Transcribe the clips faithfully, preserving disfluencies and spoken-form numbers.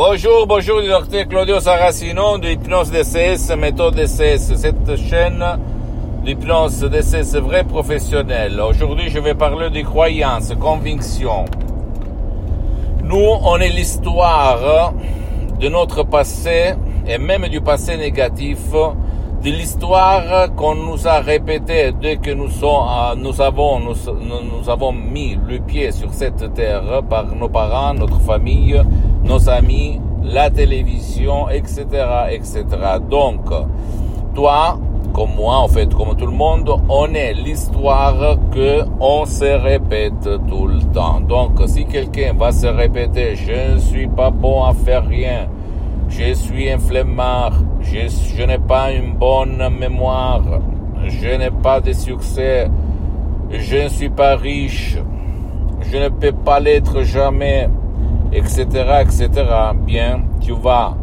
Bonjour, bonjour, du docteur Claudio Saracino, de l'hypnose D C S, méthode D C S. Cette chaîne d'hypnose D C S vrai professionnel. Aujourd'hui, je vais parler de croyances, convictions. Nous, on est l'histoire de notre passé, et même du passé négatif, de l'histoire qu'on nous a répétée dès que nous, sont, nous, avons, nous, nous avons mis le pied sur cette terre par nos parents, notre famille, nos amis, la télévision, et cetera, et cetera. Donc, toi, comme moi, en fait, comme tout le monde, on est l'histoire que on se répète tout le temps. Donc, si quelqu'un va se répéter « je ne suis pas bon à faire rien », je suis un flemmard, je, je n'ai pas une bonne mémoire, je n'ai pas de succès, je ne suis pas riche, je ne peux pas l'être jamais, et cetera, et cetera. Bien, tu vas,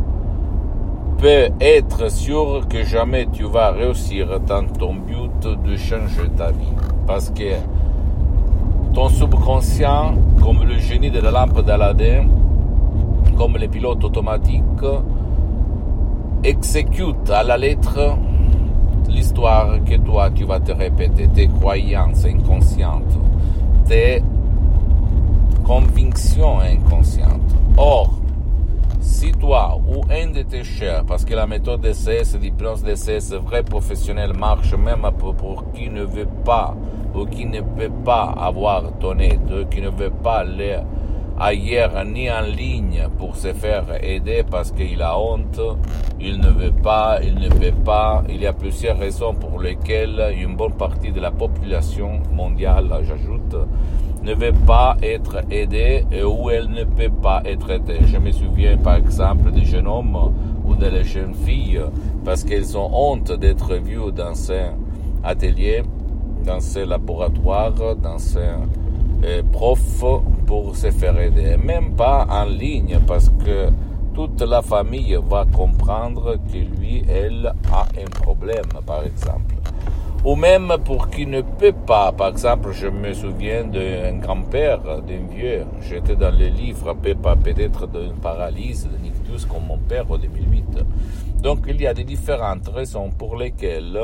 peux être sûr que jamais tu vas réussir dans ton but de changer ta vie. Parce que ton subconscient, comme le génie de la lampe d'Aladin, comme les pilotes automatiques, exécute à la lettre l'histoire que toi tu vas te répéter, tes croyances inconscientes, tes convictions inconscientes. Or, si toi ou un de tes chers, parce que la méthode D C S, l'hypnose D C S vrai professionnel marche même pour, pour qui ne veut pas ou qui ne peut pas avoir ton aide, qui ne veut pas les ailleurs ni en ligne pour se faire aider parce qu'il a honte, il ne veut pas, il ne peut pas. Il y a plusieurs raisons pour lesquelles une bonne partie de la population mondiale, j'ajoute, ne veut pas être aidée et où elle ne peut pas être aidée. Je me souviens par exemple des jeunes hommes ou des jeunes filles parce qu'elles ont honte d'être vues dans ces ateliers, dans ces laboratoires, dans ces prof pour se faire aider, même pas en ligne parce que toute la famille va comprendre que lui, elle a un problème par exemple, ou même pour qui ne peut pas. Par exemple, je me souviens d'un grand-père, d'un vieux, j'étais dans les livres, peut-être d'une paralyse de Nictus comme mon père en deux mille huit. Donc il y a des différentes raisons pour lesquelles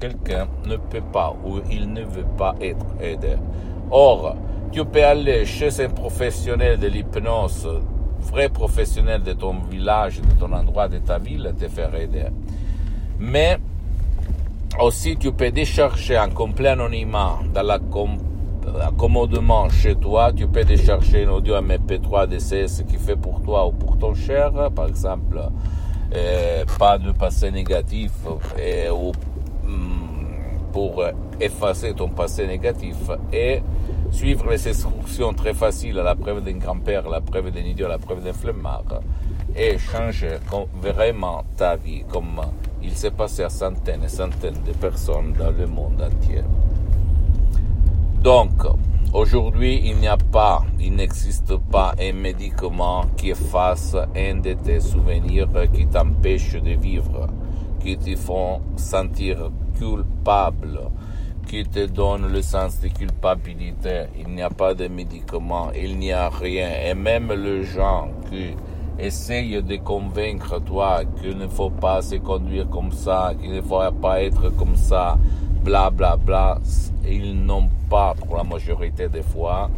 quelqu'un ne peut pas ou il ne veut pas être aidé. Or, tu peux aller chez un professionnel de l'hypnose, vrai professionnel de ton village, de ton endroit, de ta ville, te faire aider. Mais aussi, tu peux décharger en complet anonymat, dans l'accommodement chez toi, tu peux décharger une audio M P trois D C S qui fait pour toi ou pour ton cher, par exemple, euh, pas de passé négatif et, ou pour effacer ton passé négatif et suivre les instructions très faciles, la preuve d'un grand-père, la preuve d'un idiot, la preuve d'un flemmard, et changer vraiment ta vie, comme il s'est passé à centaines et centaines de personnes dans le monde entier. Donc, aujourd'hui, il n'y a pas, il n'existe pas un médicament qui efface un de tes souvenirs qui t'empêche de vivre, qui te font sentir culpable, qui te donne le sens de culpabilité. Il n'y a pas de médicaments, il n'y a rien. Et même les gens qui essayent de convaincre toi qu'il ne faut pas se conduire comme ça, qu'il ne faut pas être comme ça, bla bla bla, ils n'ont pas, pour la majorité des fois,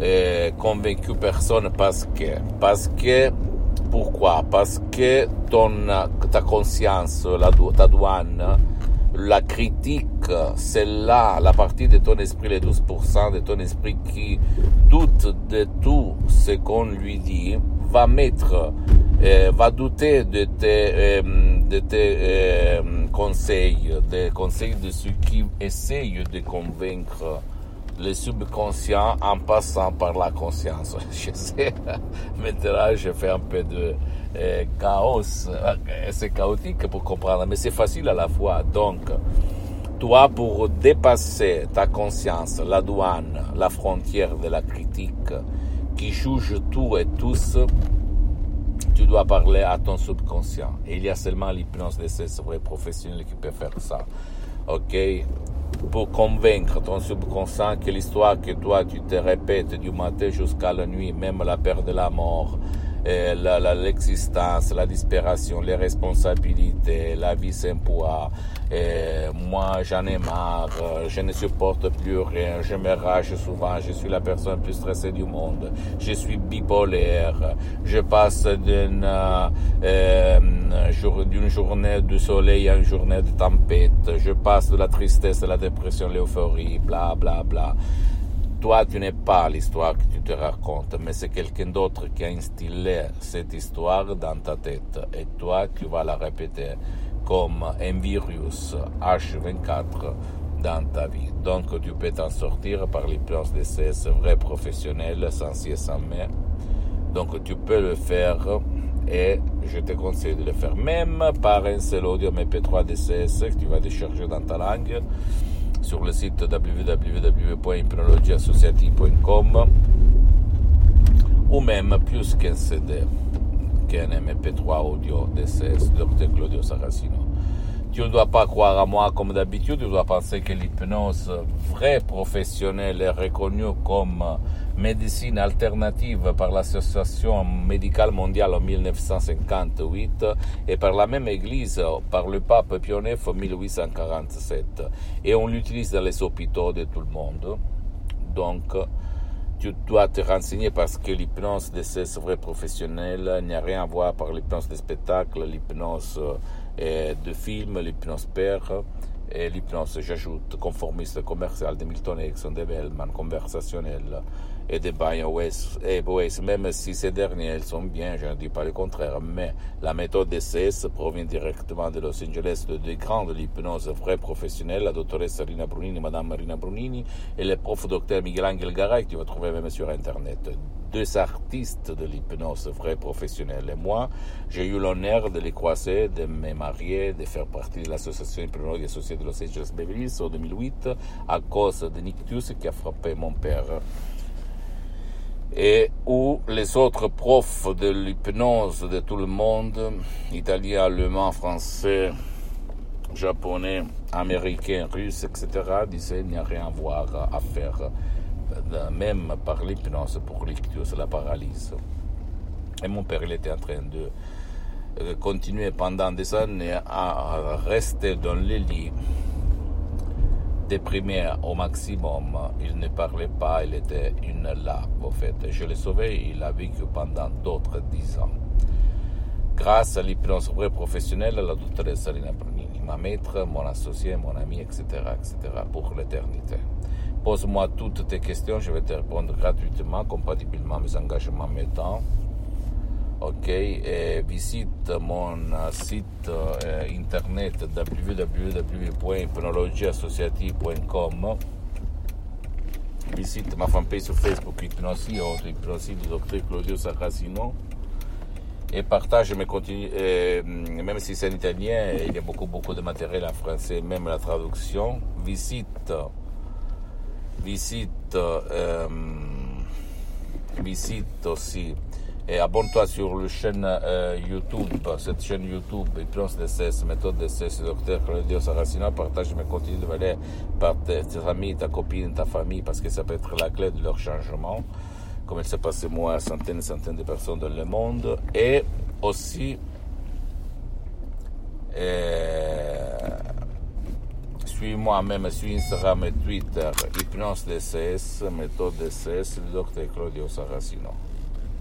euh, convaincu personne parce que, parce que pourquoi? Parce que ton, ta conscience, la, ta douane, la critique, c'est là la partie de ton esprit, les douze pour cent de ton esprit qui doute de tout ce qu'on lui dit, va mettre, euh, va douter de tes, euh, de tes euh, conseils, des conseils de ceux qui essayent de convaincre le subconscient en passant par la conscience. Je sais, maintenant je fais un peu de euh, chaos, c'est chaotique pour comprendre, mais c'est facile à la fois. Donc, toi, pour dépasser ta conscience, la douane, la frontière de la critique qui juge tout et tous, tu dois parler à ton subconscient. Et il y a seulement l'hypnose de ces vrais professionnels qui peut faire ça. Ok? Pour convaincre ton subconscient que l'histoire que toi tu te répètes du matin jusqu'à la nuit, même la peur de la mort, eh, la, la, l'existence, la disparition, les responsabilités, la vie c'est un poids. Et moi j'en ai marre, je ne supporte plus rien, je me rage souvent, je suis la personne la plus stressée du monde, je suis bipolaire, je passe d'une, euh, jour, d'une journée de soleil à une journée de tempête, je passe de la tristesse à la dépression, l'euphorie, bla bla bla. Toi, tu n'es pas l'histoire que tu te racontes, mais c'est quelqu'un d'autre qui a instillé cette histoire dans ta tête et toi, tu vas la répéter comme un virus acca ventiquattro dans ta vie. Donc, tu peux t'en sortir par l'hypnose D C S, vrai professionnel, sans si et sans mais. Donc, tu peux le faire et je te conseille de le faire même par un seul audio M P trois D C S que tu vas décharger dans ta langue sur le site w w w dot ipnologiassociati dot com ou même plus qu'un C D, qu'un M P trois audio D C S de Claudio Saracino. Tu ne dois pas croire à moi comme d'habitude, tu dois penser que l'hypnose vraie professionnelle est reconnue comme médecine alternative par l'Association médicale mondiale en diciannove cinquantotto e par la même Église, par le pape Pio neuf en mille huit cent quarante-sept. Et on l'utilise dans les hôpitaux de tout le monde. Donc, tu dois te renseigner parce que l'hypnose de ces vrais professionnels n'a rien à voir par l'hypnose de spectacle, l'hypnose de film, l'hypnose père e l'ipnosi, j'ajoute, conformista commerciale di Milton Erickson, David Elman, conversationnelle et de BioWest, et BioWest, même si ces derniers elles sont bien, je ne dis pas le contraire, mais la méthode D C S provient directement de Los Angeles de deux grands de l'hypnose vraie professionnelle, la dottoressa Rina Brunini, madame Marina Brunini, et le prof docteur Miguel Angel Garay, que tu vas trouver même sur internet. Deux artistes de l'hypnose vraie professionnelle. Et moi, j'ai eu l'honneur de les croiser, de me marier, de faire partie de l'association ipnologique associée de Los Angeles Beverly Hills en deux mille huit à cause de Nictus qui a frappé mon père. Et où les autres profs de l'hypnose de tout le monde, italien, allemand, français, japonais, américain, russe, et cetera, disaient qu'il n'y a rien à voir à faire, même par l'hypnose pour l'ictus, la paralyse. Et mon père, il était en train de continuer pendant des années à rester dans les lits, déprimé au maximum, il ne parlait pas, il était une larve au fait. Je l'ai sauvé, il a vécu pendant d'autres dix ans. Grâce à l'hypnose vraie professionnelle, la doctoresse Rina Brunini, ma maître, mon associé, mon ami, et cetera, et cetera, pour l'éternité. Pose-moi toutes tes questions, je vais te répondre gratuitement, compatiblement mes engagements, mes temps. Ok, et visite mon site eh, internet w w w dot ipnologiassociati dot com. Visite ma fanpage sur Facebook, Hypnosie, autre Hypnosie du docteur Claudio Saracino. Et partage, mais continue, eh, même si c'est en italien, il y a beaucoup, beaucoup de matériel en français, même la traduction. Visite, visite, euh, visite aussi. Et abonne-toi sur la chaîne euh, YouTube, cette chaîne YouTube, Hypnose D C S, méthode D C S, docteur Claudio Saracino, partage, mais continue de valer par tes, tes amis, ta copine, ta famille, parce que ça peut être la clé de leur changement, comme il s'est passé moi à centaines et centaines de personnes dans le monde, et aussi euh, suis-moi même sur Instagram et Twitter, Hypnose D C S, méthode D C S, docteur Claudio Saracino.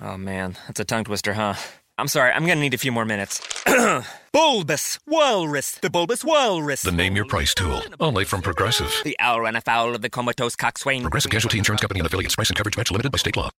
Oh, man, that's a tongue twister, huh? I'm sorry, I'm gonna need a few more minutes. Bulbous Walrus, the Bulbous Walrus. The Name Your Price tool, only from Progressive. The owl ran afoul of the comatose coxswain. Progressive Casualty Insurance Company and affiliates. Price and coverage match limited by state law.